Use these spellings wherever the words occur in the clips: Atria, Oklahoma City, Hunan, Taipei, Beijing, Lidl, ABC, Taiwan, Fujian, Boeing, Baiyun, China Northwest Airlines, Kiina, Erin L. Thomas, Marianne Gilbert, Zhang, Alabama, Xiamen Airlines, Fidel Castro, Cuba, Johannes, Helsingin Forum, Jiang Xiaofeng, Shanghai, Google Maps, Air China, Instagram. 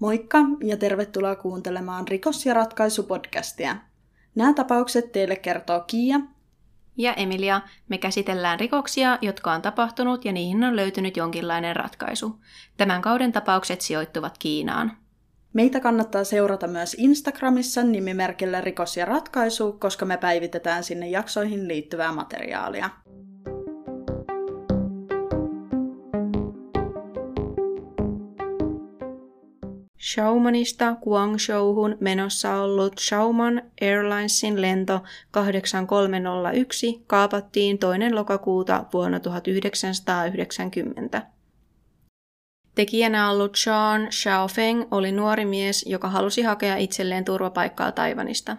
Moikka ja tervetuloa kuuntelemaan Rikos ja ratkaisu -podcastia. Nämä tapaukset teille kertoo Kiia ja Emilia. Me käsitellään rikoksia, jotka on tapahtunut ja niihin on löytynyt jonkinlainen ratkaisu. Tämän kauden tapaukset sijoittuvat Kiinaan. Meitä kannattaa seurata myös Instagramissa nimimerkillä Rikos ja ratkaisu, koska me päivitetään sinne jaksoihin liittyvää materiaalia. Xiaomanista Guangzhouhun menossa ollut Xiamen Airlinesin lento 8301 kaapattiin 2. lokakuuta vuonna 1990. Tekijänä ollut Jiang Xiaofeng oli nuori mies, joka halusi hakea itselleen turvapaikkaa Taiwanista.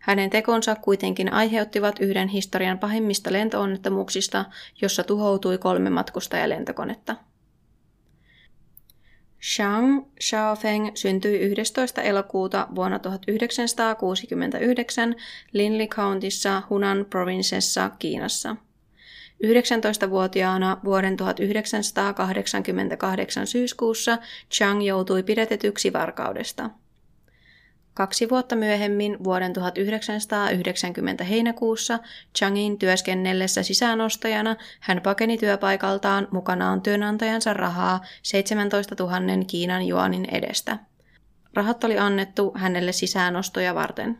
Hänen tekonsa kuitenkin aiheuttivat yhden historian pahimmista lentoonnettomuuksista, jossa tuhoutui 3 matkustajalentokonetta. Jiang Xiaofeng syntyi 11. elokuuta vuonna 1969 Linli Countyssa Hunan provinsessa Kiinassa. 19-vuotiaana vuoden 1988 syyskuussa Jiang joutui pidätetyksi varkaudesta. 2 vuotta myöhemmin vuoden 1990 heinäkuussa Jiangin työskennellessä sisäänostajana hän pakeni työpaikaltaan mukanaan työnantajansa rahaa 17 000 Kiinan juanin edestä. Rahat oli annettu hänelle sisäänostoja varten.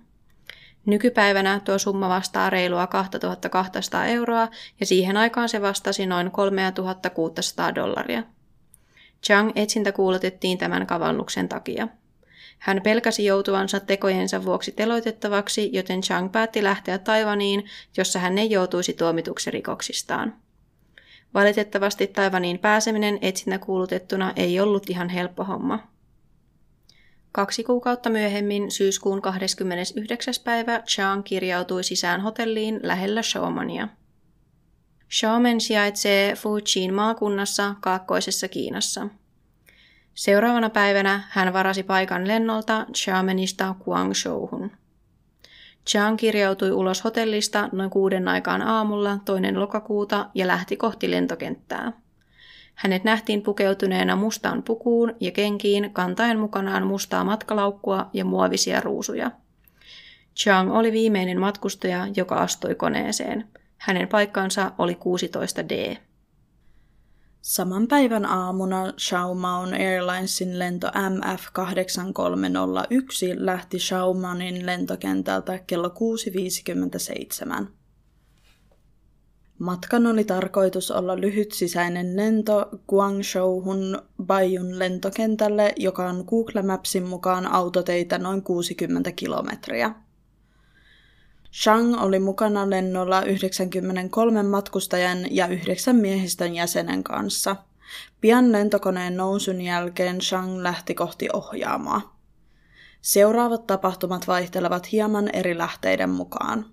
Nykypäivänä tuo summa vastaa reilua 2200 euroa ja siihen aikaan se vastasi noin 3600 $. Jiang etsintäkuulutettiin tämän kavalluksen takia. Hän pelkäsi joutuvansa tekojensa vuoksi teloitettavaksi, joten Jiang päätti lähteä Taiwaniin, jossa hän ei joutuisi tuomituksi rikoksistaan. Valitettavasti Taiwaniin pääseminen etsintäkuulutettuna ei ollut ihan helppo homma. 2 kuukautta myöhemmin, syyskuun 29. päivä, Jiang kirjautui sisään hotelliin lähellä Xiamenia. Xiamen sijaitsee Fujian maakunnassa kaakkoisessa Kiinassa. Seuraavana päivänä hän varasi paikan lennolta Xiamenista Guangzhouhun. Jiang kirjautui ulos hotellista noin 6 aikaan aamulla 2. lokakuuta ja lähti kohti lentokenttää. Hänet nähtiin pukeutuneena mustaan pukuun ja kenkiin kantaen mukanaan mustaa matkalaukkua ja muovisia ruusuja. Jiang oli viimeinen matkustaja, joka astui koneeseen. Hänen paikkansa oli 16D. Saman päivän aamuna Xiamen Airlinesin lento MF8301 lähti Xiamenin lentokentältä kello 6.57. Matkan oli tarkoitus olla lyhyt sisäinen lento Guangzhouhun Baiyun lentokentälle, joka on Google Mapsin mukaan autoteitä noin 60 kilometriä. Jiang oli mukana lennolla 93 matkustajan ja 9 miehistön jäsenen kanssa. Pian lentokoneen nousun jälkeen Jiang lähti kohti ohjaamaa. Seuraavat tapahtumat vaihtelevat hieman eri lähteiden mukaan.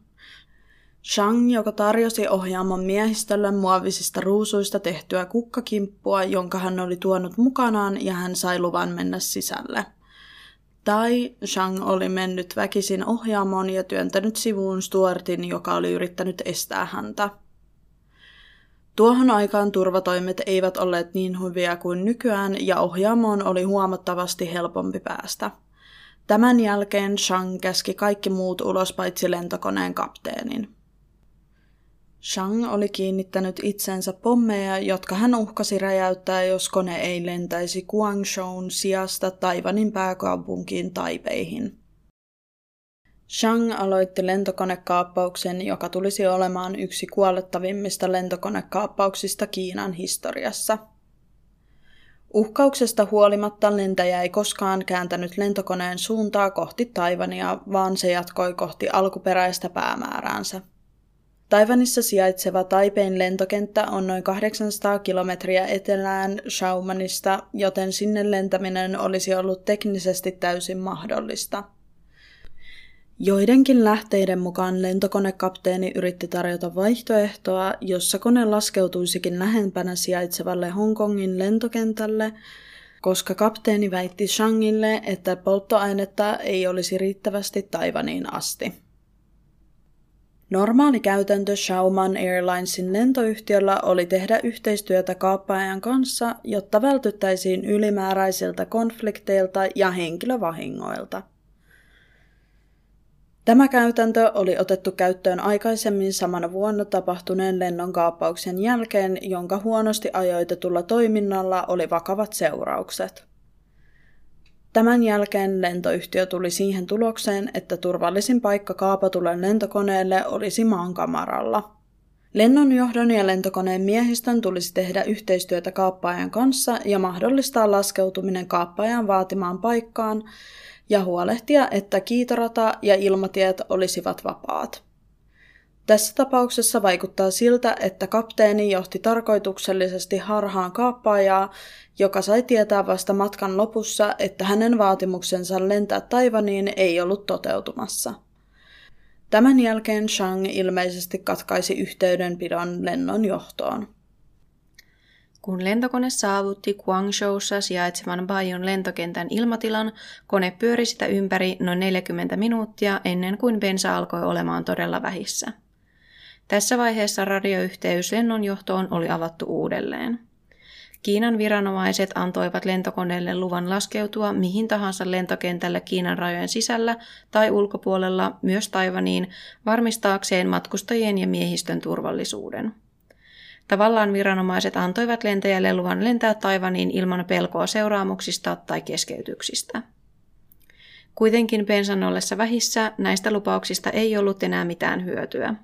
Jiang, joka tarjosi ohjaamon miehistölle muovisista ruusuista tehtyä kukkakimppua, jonka hän oli tuonut mukanaan, ja hän sai luvan mennä sisälle. Tai Jiang oli mennyt väkisin ohjaamoon ja työntänyt sivuun stuartin, joka oli yrittänyt estää häntä. Tuohon aikaan turvatoimet eivät olleet niin hyviä kuin nykyään ja ohjaamoon oli huomattavasti helpompi päästä. Tämän jälkeen Jiang käski kaikki muut ulos paitsi lentokoneen kapteenin. Jiang oli kiinnittänyt itsensä pommeja, jotka hän uhkasi räjäyttää, jos kone ei lentäisi Guangzhoun sijasta Taiwanin pääkaupunkiin Taipeihin. Jiang aloitti lentokonekaappauksen, joka tulisi olemaan yksi kuolettavimmista lentokonekaappauksista Kiinan historiassa. Uhkauksesta huolimatta lentäjä ei koskaan kääntänyt lentokoneen suuntaa kohti Taiwania, vaan se jatkoi kohti alkuperäistä päämääräänsä. Taiwanissa sijaitseva Taipein lentokenttä on noin 800 kilometriä etelään Xiamenista, joten sinne lentäminen olisi ollut teknisesti täysin mahdollista. Joidenkin lähteiden mukaan lentokonekapteeni yritti tarjota vaihtoehtoa, jossa kone laskeutuisikin lähempänä sijaitsevalle Hong Kongin lentokentälle, koska kapteeni väitti Jiangille, että polttoainetta ei olisi riittävästi Taiwaniin asti. Normaali käytäntö Xiamen Airlinesin lentoyhtiöllä oli tehdä yhteistyötä kaappaajan kanssa, jotta vältyttäisiin ylimääräisiltä konflikteilta ja henkilövahingoilta. Tämä käytäntö oli otettu käyttöön aikaisemmin samana vuonna tapahtuneen lennon kaappauksen jälkeen, jonka huonosti ajoitetulla toiminnalla oli vakavat seuraukset. Tämän jälkeen lentoyhtiö tuli siihen tulokseen, että turvallisin paikka kaapatulle lentokoneelle olisi maankamaralla. Lennonjohdon ja lentokoneen miehistön tulisi tehdä yhteistyötä kaappaajan kanssa ja mahdollistaa laskeutuminen kaappaajan vaatimaan paikkaan ja huolehtia, että kiitorata ja ilmatiet olisivat vapaat. Tässä tapauksessa vaikuttaa siltä, että kapteeni johti tarkoituksellisesti harhaan kaappaajaa, joka sai tietää vasta matkan lopussa, että hänen vaatimuksensa lentää Taiwaniin ei ollut toteutumassa. Tämän jälkeen Zhang ilmeisesti katkaisi yhteydenpidon lennon johtoon. Kun lentokone saavutti Guangzhoussa sijaitsevan Baiyun lentokentän ilmatilan, kone pyöri sitä ympäri noin 40 minuuttia ennen kuin bensa alkoi olemaan todella vähissä. Tässä vaiheessa radioyhteys lennonjohtoon oli avattu uudelleen. Kiinan viranomaiset antoivat lentokoneelle luvan laskeutua mihin tahansa lentokentälle Kiinan rajojen sisällä tai ulkopuolella, myös Taiwaniin, varmistaakseen matkustajien ja miehistön turvallisuuden. Tavallaan viranomaiset antoivat lentäjälle luvan lentää Taiwaniin ilman pelkoa seuraamuksista tai keskeytyksistä. Kuitenkin bensan ollessa vähissä näistä lupauksista ei ollut enää mitään hyötyä.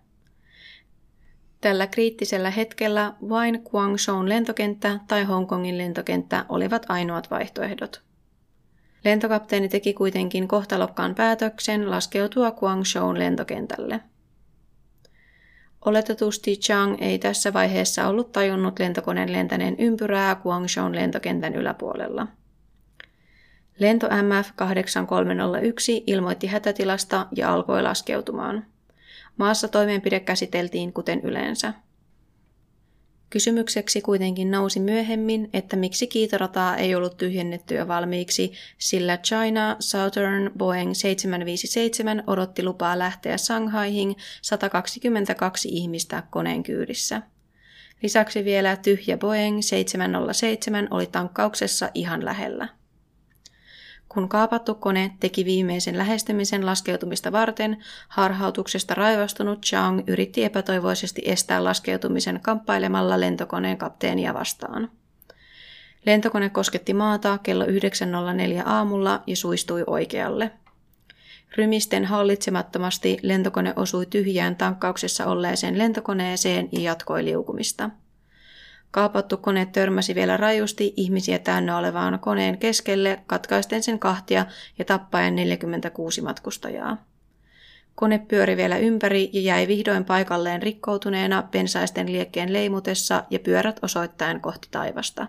Tällä kriittisellä hetkellä vain Guangzhoun lentokenttä tai Hongkongin lentokenttä olivat ainoat vaihtoehdot. Lentokapteeni teki kuitenkin kohtalokkaan päätöksen laskeutua Guangzhoun lentokentälle. Oletetusti Zhang ei tässä vaiheessa ollut tajunnut lentokoneen lentäneen ympyrää Guangzhoun lentokentän yläpuolella. Lento MF8301 ilmoitti hätätilasta ja alkoi laskeutumaan. Maassa toimenpide käsiteltiin kuten yleensä. Kysymykseksi kuitenkin nousi myöhemmin, että miksi kiitorataa ei ollut tyhjennetty jo valmiiksi, sillä China Southern Boeing 757 odotti lupaa lähteä Shanghaihin 122 ihmistä koneen kyydissä. Lisäksi vielä tyhjä Boeing 707 oli tankkauksessa ihan lähellä. Kun kaapattu kone teki viimeisen lähestymisen laskeutumista varten, harhautuksesta raivostunut Zhang yritti epätoivoisesti estää laskeutumisen kamppailemalla lentokoneen kapteenia vastaan. Lentokone kosketti maata kello 9.04 aamulla ja suistui oikealle. Rymisten hallitsemattomasti lentokone osui tyhjään tankkauksessa olleeseen lentokoneeseen ja jatkoi liukumista. Kaapattu kone törmäsi vielä rajusti ihmisiä täynnä olevaan koneen keskelle, katkaisten sen kahtia ja tappaen 46 matkustajaa. Kone pyöri vielä ympäri ja jäi vihdoin paikalleen rikkoutuneena pensaisten liekkeen leimutessa ja pyörät osoittaen kohti taivasta.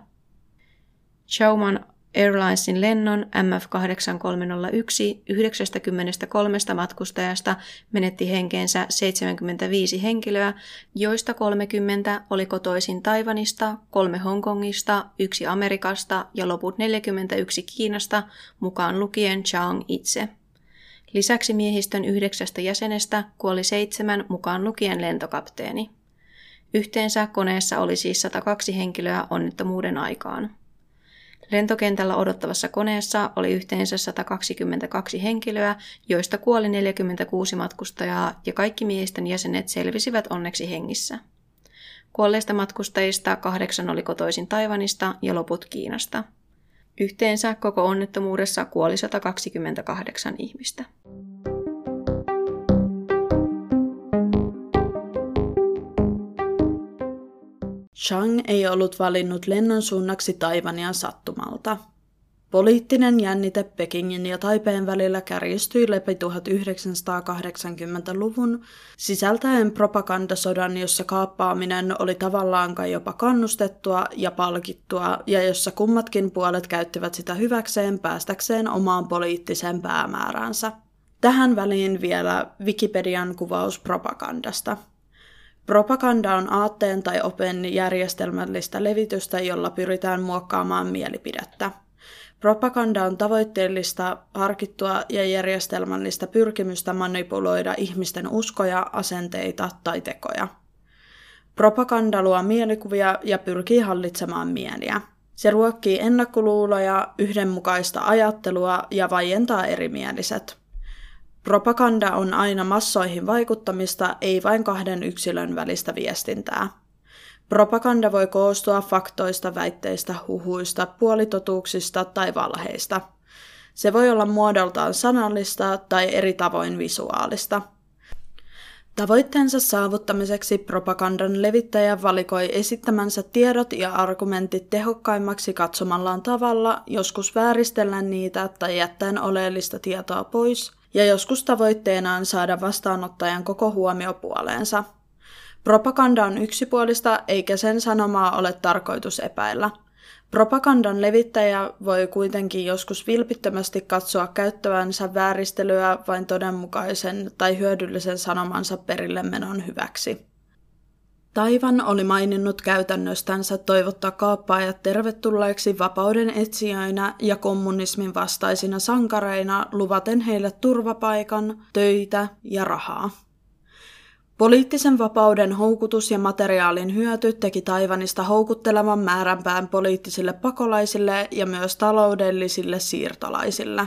Xiamen Airlinesin lennon MF8301 93 matkustajasta menetti henkeensä 75 henkilöä, joista 30 oli kotoisin Taiwanista, 3 Hongkongista, 1 Amerikasta ja loput 41 Kiinasta, mukaan lukien Zhang itse. Lisäksi miehistön 9 jäsenestä kuoli 7, mukaan lukien lentokapteeni. Yhteensä koneessa oli siis 102 henkilöä onnettomuuden aikaan. Lentokentällä odottavassa koneessa oli yhteensä 122 henkilöä, joista kuoli 46 matkustajaa ja kaikki miehistön jäsenet selvisivät onneksi hengissä. Kuolleista matkustajista 8 oli kotoisin Taiwanista ja loput Kiinasta. Yhteensä koko onnettomuudessa kuoli 128 ihmistä. Zhang ei ollut valinnut lennon suunnaksi Taiwania sattumalta. Poliittinen jännite Pekingin ja Taipeen välillä kärjistyi läpi 1980-luvun sisältäen propagandasodan, jossa kaappaaminen oli tavallaan kai jopa kannustettua ja palkittua, ja jossa kummatkin puolet käyttivät sitä hyväkseen päästäkseen omaan poliittiseen päämääräänsä. Tähän väliin vielä Wikipedian kuvaus propagandasta. Propaganda on aatteen tai opin järjestelmällistä levitystä, jolla pyritään muokkaamaan mielipidettä. Propaganda on tavoitteellista, harkittua ja järjestelmällistä pyrkimystä manipuloida ihmisten uskoja, asenteita tai tekoja. Propaganda luo mielikuvia ja pyrkii hallitsemaan mieliä. Se ruokkii ennakkoluuloja, yhdenmukaista ajattelua ja vaientaa erimieliset. Propaganda on aina massoihin vaikuttamista, ei vain kahden yksilön välistä viestintää. Propaganda voi koostua faktoista, väitteistä, huhuista, puolitotuuksista tai valheista. Se voi olla muodoltaan sanallista tai eri tavoin visuaalista. Tavoitteensa saavuttamiseksi propagandan levittäjä valikoi esittämänsä tiedot ja argumentit tehokkaimmaksi katsomallaan tavalla, joskus vääristellen niitä tai jättäen oleellista tietoa pois, ja joskus tavoitteenaan saada vastaanottajan koko huomio puoleensa. Propaganda on yksipuolista, eikä sen sanomaa ole tarkoitus epäillä. Propagandan levittäjä voi kuitenkin joskus vilpittömästi katsoa käyttävänsä vääristelyä vain todenmukaisen tai hyödyllisen sanomansa perillemenon hyväksi. Taiwan oli maininnut käytännöstänsä toivottaa kaappaajat tervetulleiksi vapauden etsijöinä ja kommunismin vastaisina sankareina luvaten heille turvapaikan, töitä ja rahaa. Poliittisen vapauden houkutus ja materiaalin hyöty teki Taiwanista houkuttelevan määränpään poliittisille pakolaisille ja myös taloudellisille siirtolaisille.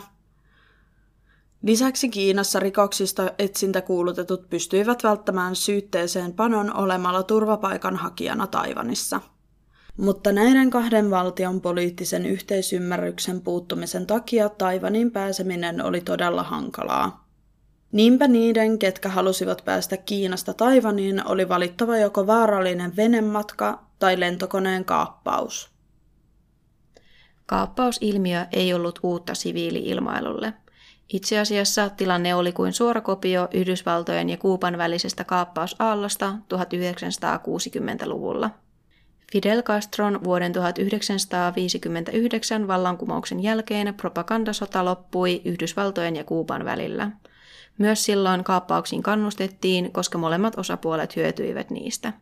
Lisäksi Kiinassa rikoksista etsintäkuulutetut pystyivät välttämään syytteeseen panon olemalla turvapaikanhakijana Taiwanissa. Mutta näiden kahden valtion poliittisen yhteisymmärryksen puuttumisen takia Taiwanin pääseminen oli todella hankalaa. Niinpä niiden, ketkä halusivat päästä Kiinasta Taiwaniin, oli valittava joko vaarallinen venematka tai lentokoneen kaappaus. Kaappausilmiö ei ollut uutta siviili-ilmailulle. Itse asiassa tilanne oli kuin suora kopio Yhdysvaltojen ja Kuuban välisestä kaappausaallosta 1960-luvulla. Fidel Castron vuoden 1959 vallankumouksen jälkeen propagandasota loppui Yhdysvaltojen ja Kuuban välillä. Myös silloin kaappauksiin kannustettiin, koska molemmat osapuolet hyötyivät niistä.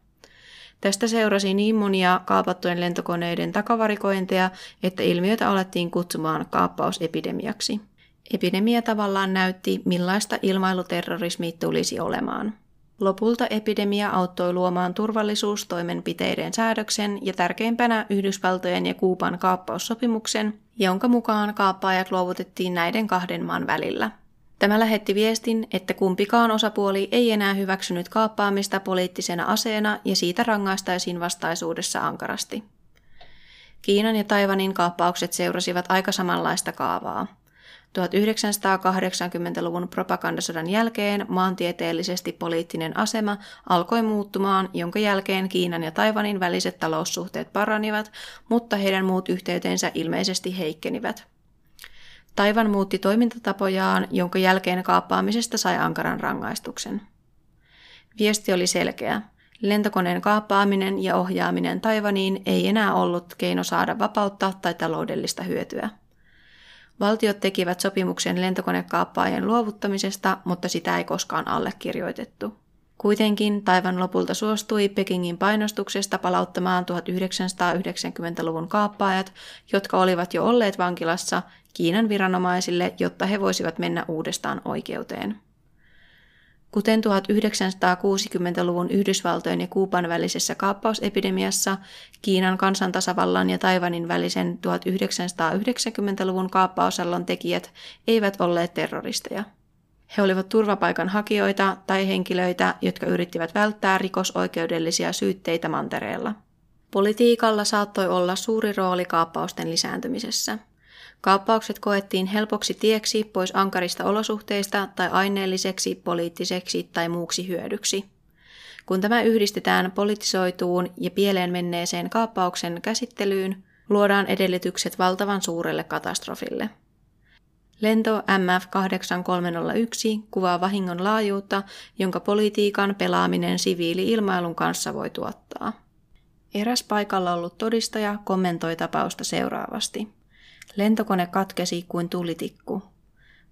Tästä seurasi niin monia kaapattujen lentokoneiden takavarikointeja, että ilmiötä alettiin kutsumaan kaappausepidemiaksi. Epidemia tavallaan näytti, millaista ilmailuterrorismi tulisi olemaan. Lopulta epidemia auttoi luomaan turvallisuustoimenpiteiden säädöksen ja tärkeimpänä Yhdysvaltojen ja Kuuban kaappaussopimuksen, jonka mukaan kaappaajat luovutettiin näiden kahden maan välillä. Tämä lähetti viestin, että kumpikaan osapuoli ei enää hyväksynyt kaappaamista poliittisena aseena ja siitä rangaistaisiin vastaisuudessa ankarasti. Kiinan ja Taiwanin kaappaukset seurasivat aika samanlaista kaavaa. 1980-luvun propagandasodan jälkeen maantieteellisesti poliittinen asema alkoi muuttumaan, jonka jälkeen Kiinan ja Taiwanin väliset taloussuhteet paranivat, mutta heidän muut yhteytensä ilmeisesti heikkenivät. Taiwan muutti toimintatapojaan, jonka jälkeen kaappaamisesta sai ankaran rangaistuksen. Viesti oli selkeä. Lentokoneen kaappaaminen ja ohjaaminen Taiwaniin ei enää ollut keino saada vapautta tai taloudellista hyötyä. Valtiot tekivät sopimuksen lentokonekaappaajien luovuttamisesta, mutta sitä ei koskaan allekirjoitettu. Kuitenkin Taiwan lopulta suostui Pekingin painostuksesta palauttamaan 1990-luvun kaappaajat, jotka olivat jo olleet vankilassa, Kiinan viranomaisille, jotta he voisivat mennä uudestaan oikeuteen. Kuten 1960-luvun Yhdysvaltojen ja Kuuban välisessä kaappausepidemiassa, Kiinan kansantasavallan ja Taiwanin välisen 1990-luvun kaappausallon tekijät eivät olleet terroristeja. He olivat turvapaikanhakijoita tai henkilöitä, jotka yrittivät välttää rikosoikeudellisia syytteitä mantereella. Politiikalla saattoi olla suuri rooli kaappausten lisääntymisessä. Kaappaukset koettiin helpoksi tieksi pois ankarista olosuhteista tai aineelliseksi, poliittiseksi tai muuksi hyödyksi. Kun tämä yhdistetään politisoituun ja pieleen menneeseen kaappauksen käsittelyyn, luodaan edellytykset valtavan suurelle katastrofille. Lento MF8301 kuvaa vahingon laajuutta, jonka politiikan pelaaminen siviili-ilmailun kanssa voi tuottaa. Eräs paikalla ollut todistaja kommentoi tapausta seuraavasti. Lentokone katkesi kuin tulitikku.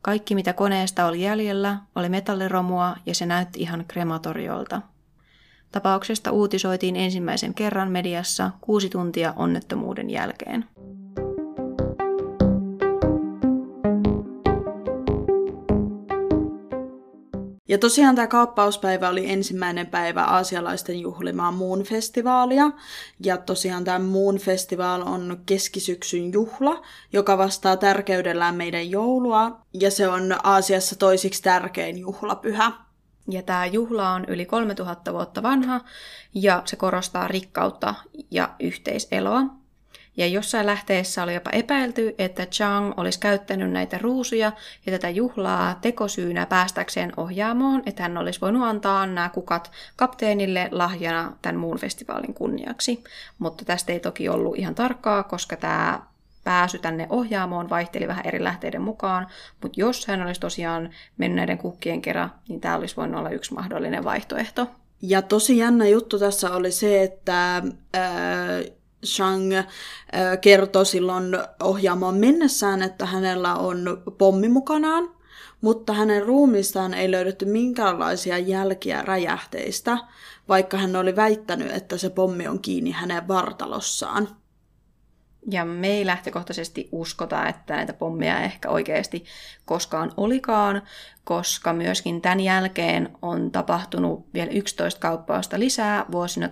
Kaikki mitä koneesta oli jäljellä oli metalliromua ja se näytti ihan krematoriolta. Tapauksesta uutisoitiin ensimmäisen kerran mediassa 6 tuntia onnettomuuden jälkeen. Ja tosiaan tämä kaappauspäivä oli ensimmäinen päivä aasialaisten juhlimaa Moon Festivalia. Ja tosiaan tämä Moon Festival on keskisyksyn juhla, joka vastaa tärkeydellään meidän joulua. Ja se on Aasiassa toisiksi tärkein juhlapyhä. Ja tämä juhla on yli 3000 vuotta vanha ja se korostaa rikkautta ja yhteiseloa. Ja jossain lähteessä oli jopa epäilty, että Jiang olisi käyttänyt näitä ruusuja ja tätä juhlaa tekosyynä päästäkseen ohjaamoon, että hän olisi voinut antaa nämä kukat kapteenille lahjana tämän muun festivaalin kunniaksi. Mutta tästä ei toki ollut ihan tarkkaa, koska tämä pääsy tänne ohjaamoon vaihteli vähän eri lähteiden mukaan, mutta jos hän olisi tosiaan mennyt näiden kukkien kerran, niin tämä olisi voinut olla yksi mahdollinen vaihtoehto. Ja tosi jännä juttu tässä oli se, että Jiang kertoi silloin ohjaamoon mennessään, että hänellä on pommi mukanaan, mutta hänen ruumistaan ei löydetty minkäänlaisia jälkiä räjähteistä, vaikka hän oli väittänyt, että se pommi on kiinni hänen vartalossaan. Ja me ei lähtökohtaisesti uskota, että näitä pommeja ehkä oikeasti koskaan olikaan, koska myöskin tämän jälkeen on tapahtunut vielä 11 kauppausta lisää vuosina 1993-98,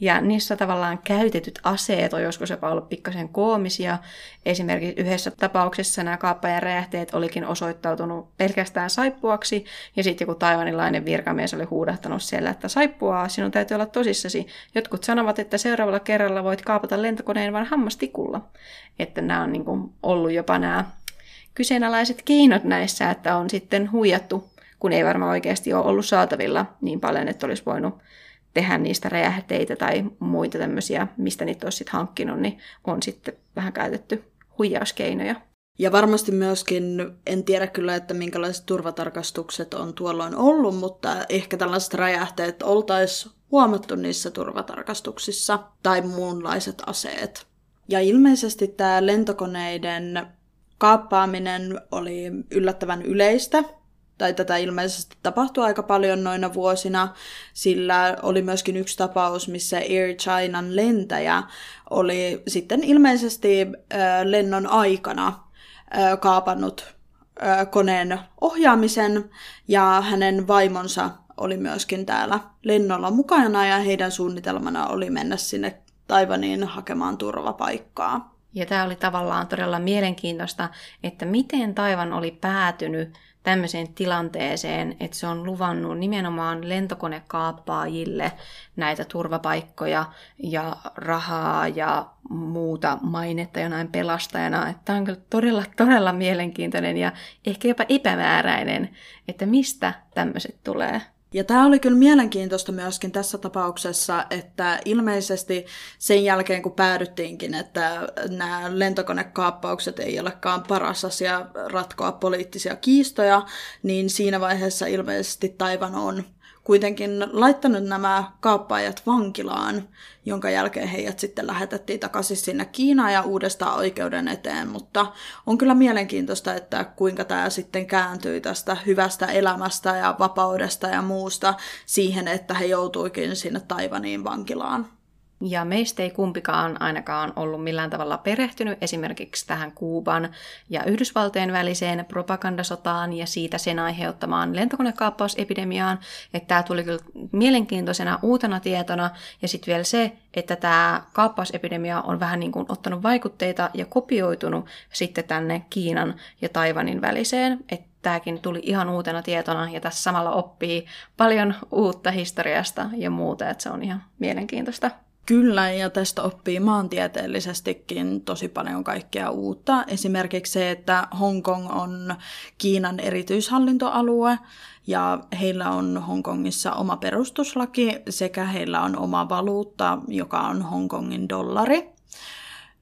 ja niissä tavallaan käytetyt aseet on joskus jopa ollut pikkasen koomisia. Esimerkiksi yhdessä tapauksessa nämä kaappajan räjähteet olikin osoittautunut pelkästään saippuaksi, ja sitten joku taivanilainen virkamies oli huudahtanut siellä, että saippuaa, sinun täytyy olla tosissasi. Jotkut sanovat, että seuraavalla kerralla voit kaapata lentokoneen vain hammastikulla. Että nämä on niin kuin ollut jopa nämä kyseenalaiset keinot näissä, että on sitten huijattu, kun ei varmaan oikeasti ole ollut saatavilla niin paljon, että olisi voinut tehdä niistä räjähteitä tai muita tämmöisiä, mistä niitä olisi sitten hankkinut, niin on sitten vähän käytetty huijauskeinoja. Ja varmasti myöskin, en tiedä kyllä, että minkälaiset turvatarkastukset on tuolloin ollut, mutta ehkä tällaiset räjähteet oltaisiin huomattu niissä turvatarkastuksissa tai muunlaiset aseet. Ja ilmeisesti tämä lentokoneiden kaappaaminen oli yllättävän yleistä, tai tätä ilmeisesti tapahtui aika paljon noina vuosina, sillä oli myöskin yksi tapaus, missä Air Chinan lentäjä oli sitten ilmeisesti lennon aikana kaapannut koneen ohjaamisen, ja hänen vaimonsa oli myöskin täällä lennolla mukana, ja heidän suunnitelmana oli mennä sinne Taiwaniin hakemaan turvapaikkaa. Ja tämä oli tavallaan todella mielenkiintoista, että miten Taiwan oli päätynyt tämmöiseen tilanteeseen, että se on luvannut nimenomaan lentokonekaappaajille näitä turvapaikkoja ja rahaa ja muuta mainetta jonain pelastajana. Tämä on kyllä todella, todella mielenkiintoinen ja ehkä jopa epämääräinen, että mistä tämmöiset tulee. Ja tämä oli kyllä mielenkiintoista myöskin tässä tapauksessa, että ilmeisesti sen jälkeen, kun päädyttiinkin, että nämä lentokonekaappaukset ei olekaan paras asia ratkoa poliittisia kiistoja, niin siinä vaiheessa ilmeisesti Taiwan on kuitenkin laittanut nämä kaappaajat vankilaan, jonka jälkeen heidät sitten lähetettiin takaisin sinne Kiinaan ja uudestaan oikeuden eteen. Mutta on kyllä mielenkiintoista, että kuinka tämä sitten kääntyy tästä hyvästä elämästä ja vapaudesta ja muusta siihen, että he joutuikin sinne Taiwaniin vankilaan. Ja meistä ei kumpikaan ainakaan ollut millään tavalla perehtynyt esimerkiksi tähän Kuuban ja Yhdysvaltojen väliseen propagandasotaan ja siitä sen aiheuttamaan lentokonekaappausepidemiaan. Että tämä tuli kyllä mielenkiintoisena uutena tietona. Ja sitten vielä se, että tämä kaappausepidemia on vähän niin kuin ottanut vaikutteita ja kopioitunut sitten tänne Kiinan ja Taiwanin väliseen. Että tämäkin tuli ihan uutena tietona ja tässä samalla oppii paljon uutta historiasta ja muuta, että se on ihan mielenkiintoista. Kyllä, ja tästä oppii maantieteellisestikin tosi paljon kaikkea uutta. Esimerkiksi se, että Hong Kong on Kiinan erityishallintoalue, ja heillä on Hongkongissa oma perustuslaki, sekä heillä on oma valuutta, joka on Hongkongin dollari.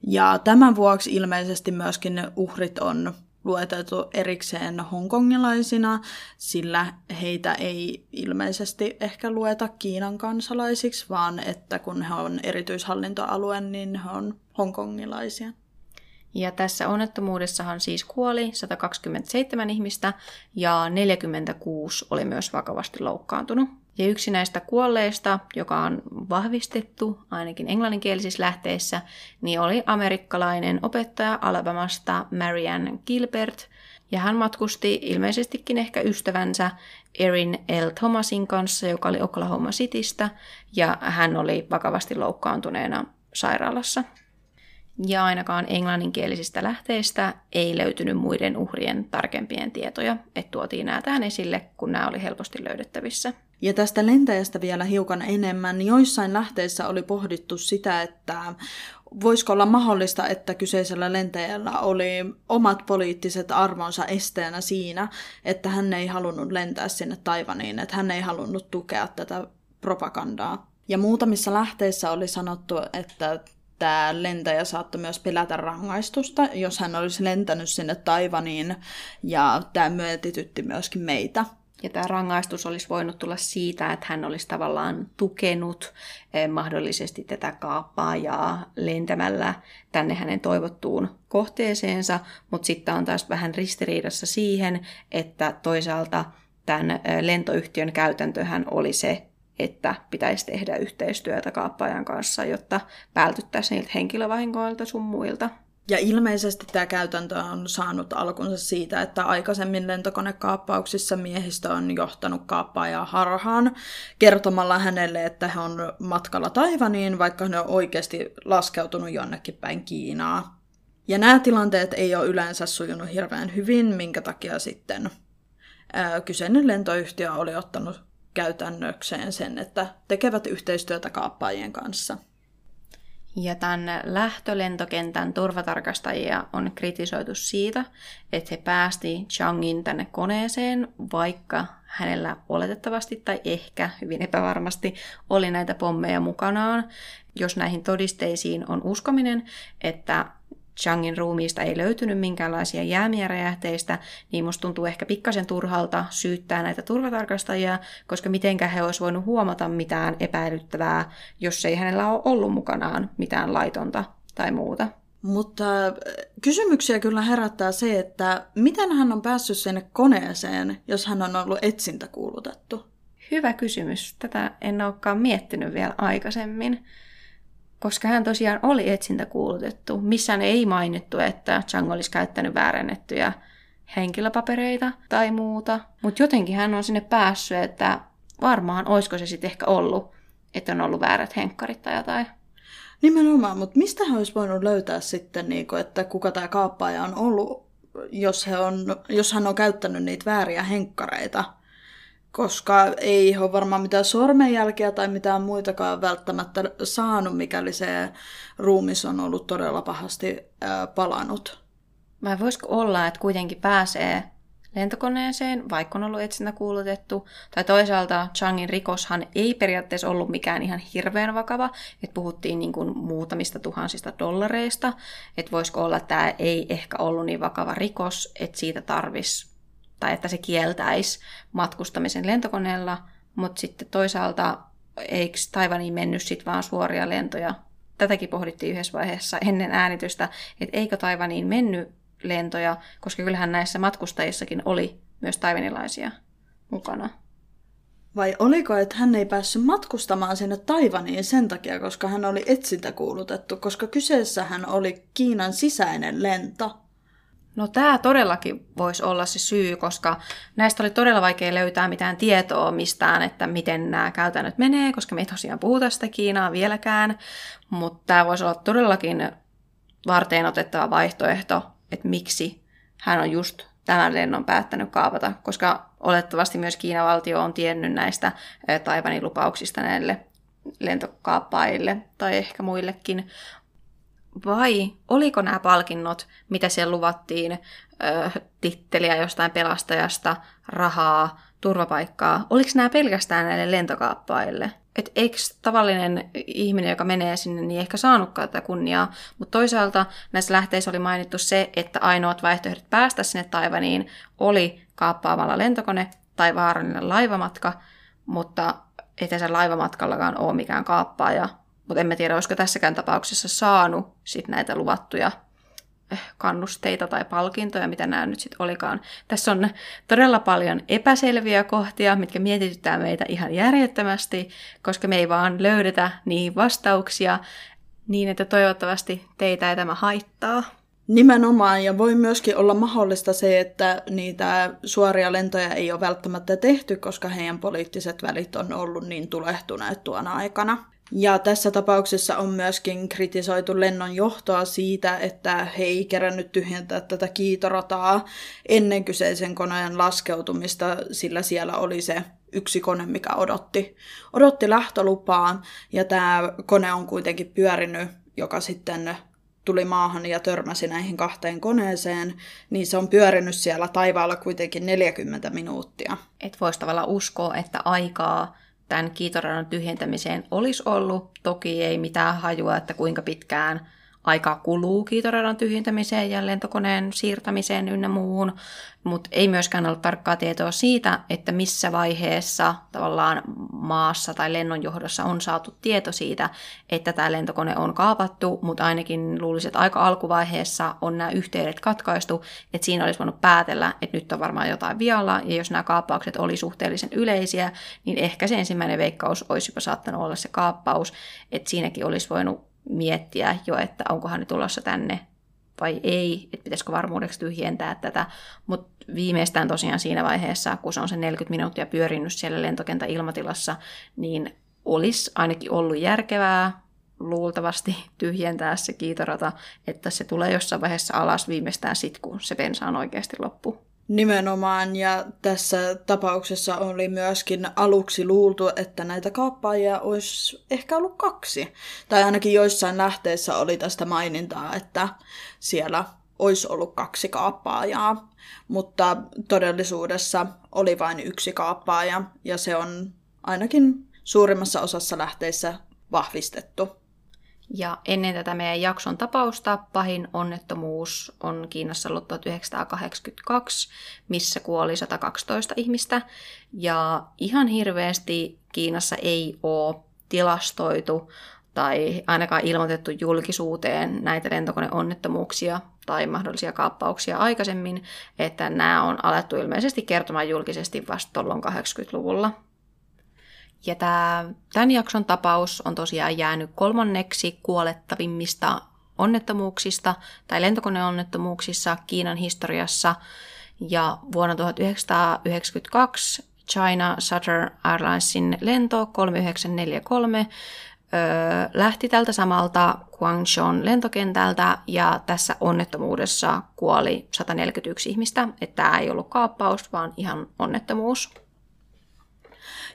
Ja tämän vuoksi ilmeisesti myöskin ne uhrit on lueteltu erikseen hongkongilaisina, sillä heitä ei ilmeisesti ehkä lueta Kiinan kansalaisiksi, vaan että kun he on erityishallintoalue, niin he on hongkongilaisia. Ja tässä onnettomuudessahan siis kuoli 127 ihmistä ja 46 oli myös vakavasti loukkaantunut. Ja yksi näistä kuolleista, joka on vahvistettu ainakin englanninkielisissä lähteissä, niin oli amerikkalainen opettaja Alabamasta Marianne Gilbert. Ja hän matkusti ilmeisestikin ehkä ystävänsä Erin L. Thomasin kanssa, joka oli Oklahoma Citystä, ja hän oli vakavasti loukkaantuneena sairaalassa. Ja ainakaan englanninkielisistä lähteistä ei löytynyt muiden uhrien tarkempien tietoja, että tuotiin nämä tähän esille, kun nämä oli helposti löydettävissä. Ja tästä lentäjästä vielä hiukan enemmän. Joissain lähteissä oli pohdittu sitä, että voisiko olla mahdollista, että kyseisellä lentäjällä oli omat poliittiset arvonsa esteenä siinä, että hän ei halunnut lentää sinne Taiwaniin, että hän ei halunnut tukea tätä propagandaa. Ja muutamissa lähteissä oli sanottu, että tämä lentäjä saattoi myös pelätä rangaistusta, jos hän olisi lentänyt sinne Taiwaniin, ja tämä mietitytti myöskin meitä. Ja tämä rangaistus olisi voinut tulla siitä, että hän olisi tavallaan tukenut mahdollisesti tätä kaappaajaa lentämällä tänne hänen toivottuun kohteeseensa, mutta sitten on taas vähän ristiriidassa siihen, että toisaalta tämän lentoyhtiön käytäntöhän oli se, että pitäisi tehdä yhteistyötä kaappaajan kanssa, jotta vältyttäisiin niiltä henkilövahinkoilta sun muilta. Ja ilmeisesti tämä käytäntö on saanut alkunsa siitä, että aikaisemmin lentokonekaappauksissa miehistö on johtanut kaappaajaa harhaan kertomalla hänelle, että he on matkalla Taiwaniin, vaikka he on oikeasti laskeutunut jonnekin päin Kiinaa. Ja nämä tilanteet ei ole yleensä sujunut hirveän hyvin, minkä takia sitten kyseinen lentoyhtiö oli ottanut käytännökseen sen, että tekevät yhteistyötä kaappaajien kanssa. Ja tämän lähtölentokentän turvatarkastajia on kritisoitu siitä, että he päästi Jiangin tänne koneeseen, vaikka hänellä oletettavasti tai ehkä hyvin epävarmasti oli näitä pommeja mukanaan. Jos näihin todisteisiin on uskominen, että Jiangin ruumiista ei löytynyt minkäänlaisia jäämiä räjähteistä, niin musta tuntuu ehkä pikkasen turhalta syyttää näitä turvatarkastajia, koska mitenkä he olisi voinut huomata mitään epäilyttävää, jos ei hänellä ole ollut mukanaan mitään laitonta tai muuta. Mutta kysymyksiä kyllä herättää se, että miten hän on päässyt sinne koneeseen, jos hän on ollut etsintäkuulutettu? Hyvä kysymys. Tätä en olekaan miettinyt vielä aikaisemmin. Koska hän tosiaan oli etsintäkuulutettu. Missään ei mainittu, että Chang olisi käyttänyt väärennettyjä henkilöpapereita tai muuta. Mutta jotenkin hän on sinne päässyt, että varmaan olisiko se sitten ehkä ollut, että on ollut väärät henkkarit tai jotain. Nimenomaan, mutta mistä hän olisi voinut löytää sitten, että kuka tämä kaappaaja on ollut, jos hän on käyttänyt niitä vääriä henkkareita? Koska ei ole varmaan mitään sormenjälkiä tai mitään muitakaan välttämättä saanut, mikäli se ruumis on ollut todella pahasti palanut. Vai voisiko olla, että kuitenkin pääsee lentokoneeseen, vaikka on ollut etsintäkuulutettu? Tai toisaalta Changin rikoshan ei periaatteessa ollut mikään ihan hirveän vakava, että puhuttiin niin kuin muutamista tuhansista dollareista, että voisiko olla, että tämä ei ehkä ollut niin vakava rikos, että siitä tarvisi tai että se kieltäisi matkustamisen lentokoneella, mutta sitten toisaalta eikö Taiwaniin mennyt sitten vaan suoria lentoja? Tätäkin pohdittiin yhdessä vaiheessa ennen äänitystä, että eikö Taiwaniin mennyt lentoja, koska kyllähän näissä matkustajissakin oli myös taiwanilaisia mukana. Vai oliko, että hän ei päässyt matkustamaan sinne Taiwaniin sen takia, koska hän oli etsintäkuulutettu, koska kyseessähän oli Kiinan sisäinen lento? No tämä todellakin voisi olla se syy, koska näistä oli todella vaikea löytää mitään tietoa mistään, että miten nämä käytännöt menee, koska me ei tosiaan puhuta sitä Kiinaa vieläkään, mutta tämä voisi olla todellakin varteenotettava vaihtoehto, että miksi hän on just tämän lennon päättänyt kaapata, koska olettavasti myös Kiinan valtio on tiennyt näistä Taiwanin lupauksista näille lentokaappaajille tai ehkä muillekin. Vai oliko nämä palkinnot, mitä siellä luvattiin, titteliä jostain pelastajasta, rahaa, turvapaikkaa, oliko nämä pelkästään näille lentokaappaille? Et eikö tavallinen ihminen, joka menee sinne, niin ehkä saanutkaan tätä kunniaa, mutta toisaalta näissä lähteissä oli mainittu se, että ainoat vaihtoehdot päästä sinne Taiwaniin oli kaappaamalla lentokone tai vaarallinen laivamatka, mutta ettei se laivamatkallakaan ole mikään kaappaaja. Mutta en mä tiedä, olisiko tässäkään tapauksessa saanut sit näitä luvattuja kannusteita tai palkintoja, mitä nämä nyt sitten olikaan. Tässä on todella paljon epäselviä kohtia, mitkä mietityttää meitä ihan järjettömästi, koska me ei vaan löydetä niihin vastauksia niin, että toivottavasti teitä ei tämä haittaa. Nimenomaan, ja voi myöskin olla mahdollista se, että niitä suoria lentoja ei ole välttämättä tehty, koska heidän poliittiset välit on ollut niin tulehtuneet tuona aikana. Ja tässä tapauksessa on myöskin kritisoitu lennon johtoa siitä, että he ei kerännyt tyhjentää tätä kiitorataa ennen kyseisen koneen laskeutumista, sillä siellä oli se yksi kone, mikä odotti lähtölupaa, ja tämä kone on kuitenkin pyörinyt, joka sitten tuli maahan ja törmäsi näihin kahteen koneeseen, niin se on pyörinyt siellä taivaalla kuitenkin 40 minuuttia. Et voisi tavallaan uskoa, että aikaa tämän kiitoradan tyhjentämiseen olisi ollut. Toki ei mitään hajua, että kuinka pitkään aikaa kuluu kiitoradan tyhjentämiseen ja lentokoneen siirtämiseen ynnä muuhun, mutta ei myöskään ollut tarkkaa tietoa siitä, että missä vaiheessa tavallaan maassa tai lennonjohdossa on saatu tieto siitä, että tämä lentokone on kaapattu, mutta ainakin luulisin, että aika alkuvaiheessa on nämä yhteydet katkaistu, että siinä olisi voinut päätellä, että nyt on varmaan jotain vialla, ja jos nämä kaappaukset oli suhteellisen yleisiä, niin ehkä se ensimmäinen veikkaus olisi jopa saattanut olla se kaappaus, että siinäkin olisi voinut miettiä jo, että onkohan ne tulossa tänne vai ei, että pitäisikö varmuudeksi tyhjentää tätä, mutta viimeistään tosiaan siinä vaiheessa, kun se on se 40 minuuttia pyörinyt siellä lentokentän ilmatilassa, niin olisi ainakin ollut järkevää luultavasti tyhjentää se kiitorata, että se tulee jossain vaiheessa alas viimeistään sitten, kun se bensa on oikeasti loppu. Nimenomaan, ja tässä tapauksessa oli myöskin aluksi luultu, että näitä kaappaajia olisi ehkä ollut kaksi. Tai ainakin joissain lähteissä oli tästä mainintaa, että siellä olisi ollut kaksi kaappaajaa, mutta todellisuudessa oli vain yksi kaappaaja, ja se on ainakin suurimmassa osassa lähteissä vahvistettu. Ja ennen tätä meidän jakson tapausta pahin onnettomuus on Kiinassa ollut 1982, missä kuoli 112 ihmistä. Ja ihan hirveästi Kiinassa ei ole tilastoitu tai ainakaan ilmoitettu julkisuuteen näitä lentokoneonnettomuuksia tai mahdollisia kaappauksia aikaisemmin, että nämä on alettu ilmeisesti kertomaan julkisesti vasta tuolloin 80-luvulla. Ja tämän jakson tapaus on tosiaan jäänyt kolmanneksi kuolettavimmista onnettomuuksista tai lentokoneonnettomuuksissa Kiinan historiassa. Ja vuonna 1992 China Southern Airlinesin lento 3943 lähti tältä samalta Guangzhoun lentokentältä, ja tässä onnettomuudessa kuoli 141 ihmistä. Että tämä ei ollut kaappaus, vaan ihan onnettomuus.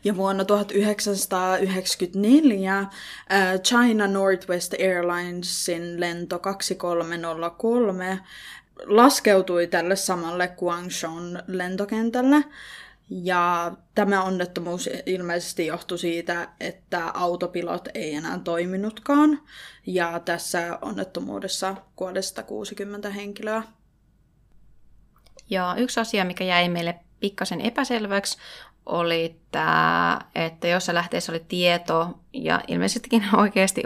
Ja vuonna 1994 China Northwest Airlinesin lento 2303 laskeutui tälle samalle Guangzhoun lentokentälle. Ja tämä onnettomuus ilmeisesti johtui siitä, että autopilot ei enää toiminutkaan. Ja tässä onnettomuudessa kuoli 160 henkilöä. Ja yksi asia, mikä jäi meille pikkasen epäselväksi, oli tämä, että jossain lähteessä oli tieto, ja ilmeisestikin oikeasti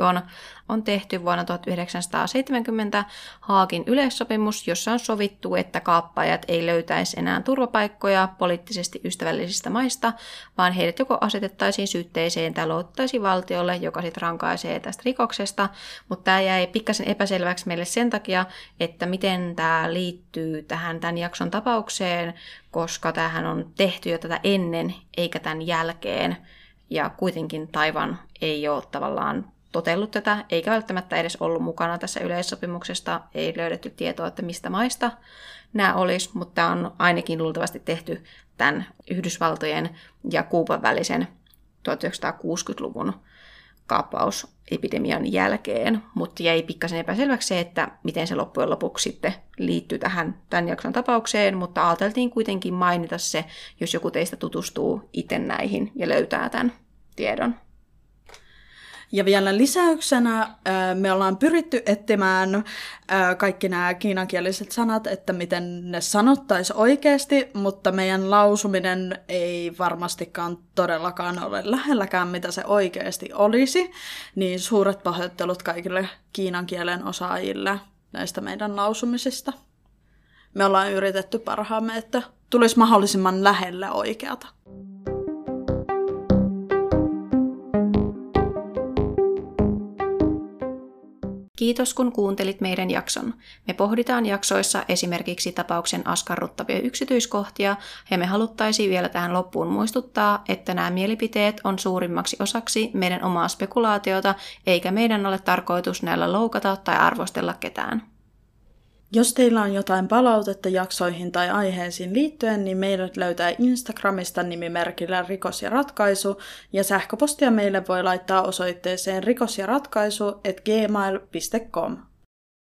on tehty vuonna 1970 Haagin yleissopimus, jossa on sovittu, että kaappaajat ei löytäisi enää turvapaikkoja poliittisesti ystävällisistä maista, vaan heidät joko asetettaisiin syytteeseen tai luottaisiin valtiolle, joka sitten rankaisee tästä rikoksesta. Mutta tämä jäi pikkasen epäselväksi meille sen takia, että miten tämä liittyy tähän tämän jakson tapaukseen, koska tämähän on tehty jo tätä ennen eikä tämän jälkeen, ja kuitenkin Taiwan ei ole tavallaan totellut tätä, eikä välttämättä edes ollut mukana tässä yleissopimuksesta, ei löydetty tietoa, että mistä maista nämä olisi, mutta on ainakin luultavasti tehty tämän Yhdysvaltojen ja Kuuban välisen 1960-luvun kaappausepidemian jälkeen, mutta jäi pikkasen epäselväksi se, että miten se loppujen lopuksi sitten liittyy tähän tämän jakson tapaukseen, mutta ajateltiin kuitenkin mainita se, jos joku teistä tutustuu itse näihin ja löytää tämän tiedon. Ja vielä lisäyksenä me ollaan pyritty etsimään kaikki nämä kiinankieliset sanat, että miten ne sanottaisi oikeasti, mutta meidän lausuminen ei varmastikaan todellakaan ole lähelläkään, mitä se oikeasti olisi. Niin suuret pahoittelut kaikille kiinankielen osaajille näistä meidän lausumisista. Me ollaan yritetty parhaamme, että tulisi mahdollisimman lähellä oikeata. Kiitos kun kuuntelit meidän jakson. Me pohditaan jaksoissa esimerkiksi tapauksen askarruttavia yksityiskohtia ja me haluttaisiin vielä tähän loppuun muistuttaa, että nämä mielipiteet on suurimmaksi osaksi meidän omaa spekulaatiota eikä meidän ole tarkoitus näillä loukata tai arvostella ketään. Jos teillä on jotain palautetta jaksoihin tai aiheisiin liittyen, niin meidät löytää Instagramista nimimerkillä Rikos ja ratkaisu, ja sähköpostia meille voi laittaa osoitteeseen rikosjaratkaisu@gmail.com.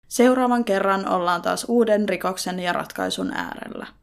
Seuraavan kerran ollaan taas uuden rikoksen ja ratkaisun äärellä.